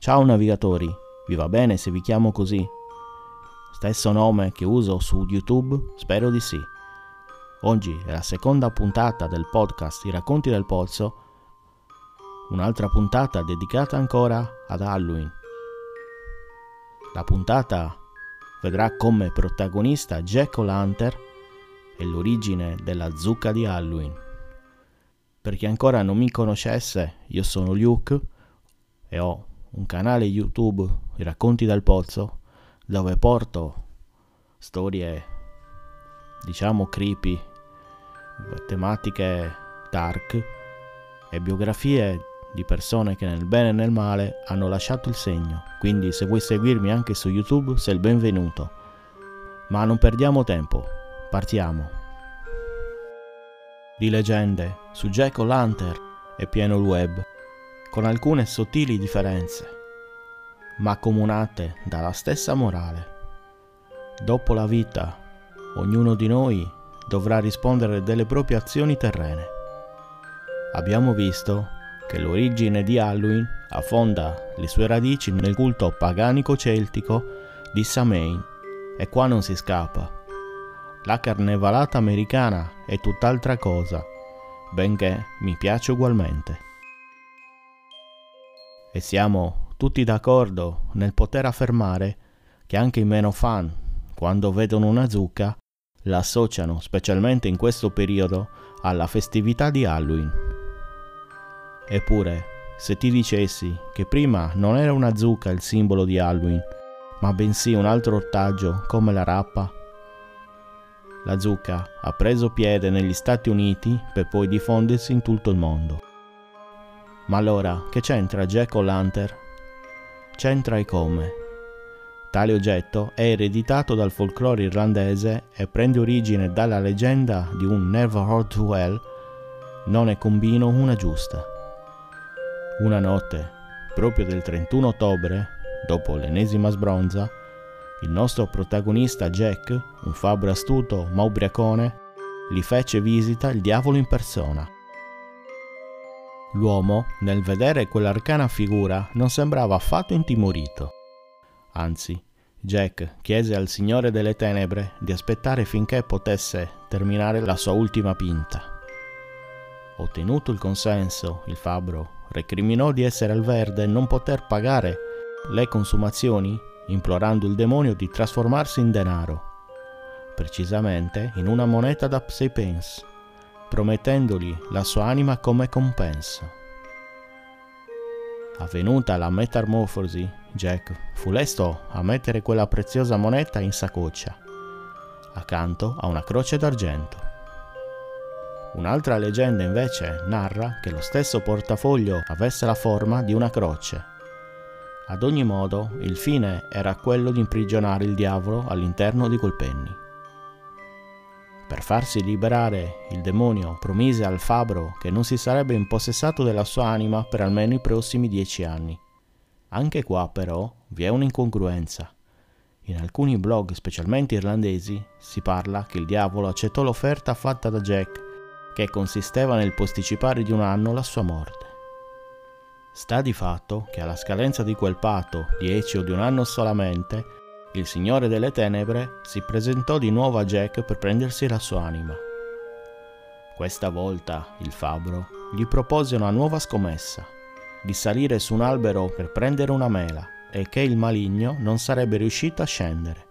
Ciao navigatori, vi va bene se vi chiamo così? Stesso nome che uso su YouTube? Spero di sì. Oggi è la seconda puntata del podcast I Racconti del Pozzo, un'altra puntata dedicata ancora ad Halloween. La puntata vedrà come protagonista Jack O'Lantern e l'origine della zucca di Halloween. Per chi ancora non mi conoscesse, io sono Luke e ho un canale YouTube, I Racconti del Pozzo, dove porto storie, diciamo creepy, tematiche dark e biografie di persone che nel bene e nel male hanno lasciato il segno. Quindi se vuoi seguirmi anche su YouTube sei il benvenuto. Ma non perdiamo tempo, partiamo. Di leggende su Jack O'Lantern è pieno il web, con alcune sottili differenze, ma accomunate dalla stessa morale. Dopo la vita, ognuno di noi dovrà rispondere delle proprie azioni terrene. Abbiamo visto che l'origine di Halloween affonda le sue radici nel culto paganico-celtico di Samhain, e qua non si scappa. La carnevalata americana è tutt'altra cosa, benché mi piace ugualmente. E siamo tutti d'accordo nel poter affermare che anche i meno fan, quando vedono una zucca, la associano, specialmente in questo periodo, alla festività di Halloween. Eppure, se ti dicessi che prima non era una zucca il simbolo di Halloween, ma bensì un altro ortaggio come la rappa? La zucca ha preso piede negli Stati Uniti per poi diffondersi in tutto il mondo. Ma allora, che c'entra Jack O'Lantern? C'entra e come. Tale oggetto è ereditato dal folklore irlandese e prende origine dalla leggenda di un Never Heard to Well, non ne combino una giusta. Una notte, proprio del 31 ottobre, dopo l'ennesima sbronza, il nostro protagonista Jack, un fabbro astuto ma ubriacone, gli fece visita il diavolo in persona. L'uomo, nel vedere quell'arcana figura, non sembrava affatto intimorito. Anzi, Jack chiese al Signore delle Tenebre di aspettare finché potesse terminare la sua ultima pinta. Ottenuto il consenso, il fabbro recriminò di essere al verde e non poter pagare le consumazioni, implorando il demonio di trasformarsi in denaro, precisamente in una moneta da 6 pence, promettendogli la sua anima come compenso. Avvenuta la metamorfosi, Jack fu lesto a mettere quella preziosa moneta in saccoccia, accanto a una croce d'argento. Un'altra leggenda invece narra che lo stesso portafoglio avesse la forma di una croce. Ad ogni modo, il fine era quello di imprigionare il diavolo all'interno di quel penny. Per farsi liberare, il demonio promise al fabbro che non si sarebbe impossessato della sua anima per almeno i prossimi 10 anni. Anche qua, però, vi è un'incongruenza. In alcuni blog, specialmente irlandesi, si parla che il diavolo accettò l'offerta fatta da Jack, che consisteva nel posticipare di un anno la sua morte. Sta di fatto che alla scadenza di quel patto, 10 o di un anno solamente, il Signore delle Tenebre si presentò di nuovo a Jack per prendersi la sua anima. Questa volta il fabbro gli propose una nuova scommessa, di salire su un albero per prendere una mela e che il maligno non sarebbe riuscito a scendere.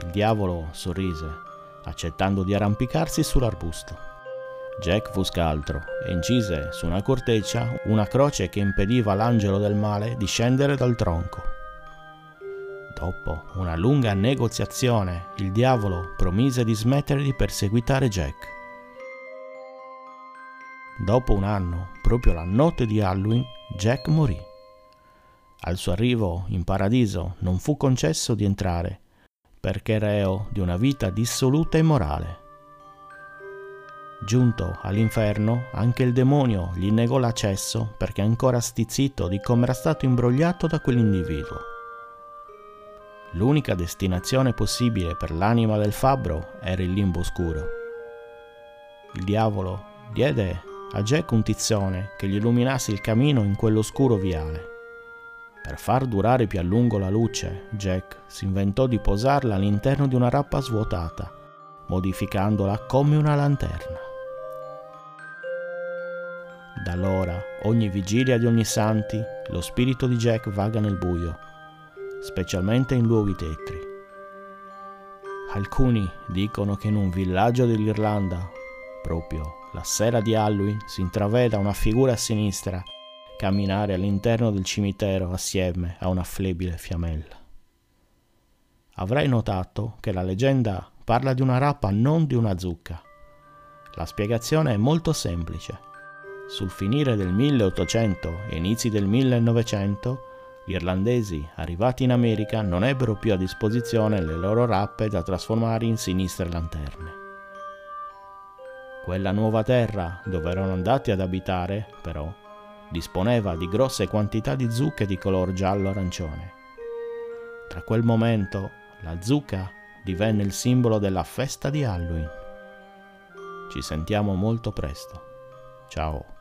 Il diavolo sorrise, accettando di arrampicarsi sull'arbusto. Jack fu scaltro e incise su una corteccia una croce che impediva all'angelo del male di scendere dal tronco. Dopo una lunga negoziazione, il diavolo promise di smettere di perseguitare Jack. Dopo un anno, proprio la notte di Halloween, Jack morì. Al suo arrivo in paradiso non fu concesso di entrare, perché reo di una vita dissoluta e immorale. Giunto all'inferno, anche il demonio gli negò l'accesso perché ancora stizzito di come era stato imbrogliato da quell'individuo. L'unica destinazione possibile per l'anima del fabbro era il limbo oscuro. Il diavolo diede a Jack un tizzone che gli illuminasse il cammino in quell'oscuro viale. Per far durare più a lungo la luce, Jack si inventò di posarla all'interno di una rappa svuotata, modificandola come una lanterna. Da allora, ogni vigilia di Ognissanti, lo spirito di Jack vaga nel buio, specialmente in luoghi tetri. Alcuni dicono che in un villaggio dell'Irlanda, proprio la sera di Halloween, si intraveda una figura a sinistra camminare all'interno del cimitero assieme a una flebile fiammella. Avrai notato che la leggenda parla di una rappa, non di una zucca. La spiegazione è molto semplice. Sul finire del 1800 e inizi del 1900, gli irlandesi arrivati in America non ebbero più a disposizione le loro rappe da trasformare in sinistre lanterne. Quella nuova terra dove erano andati ad abitare, però, disponeva di grosse quantità di zucche di color giallo-arancione. Da quel momento la zucca divenne il simbolo della festa di Halloween. Ci sentiamo molto presto. Ciao.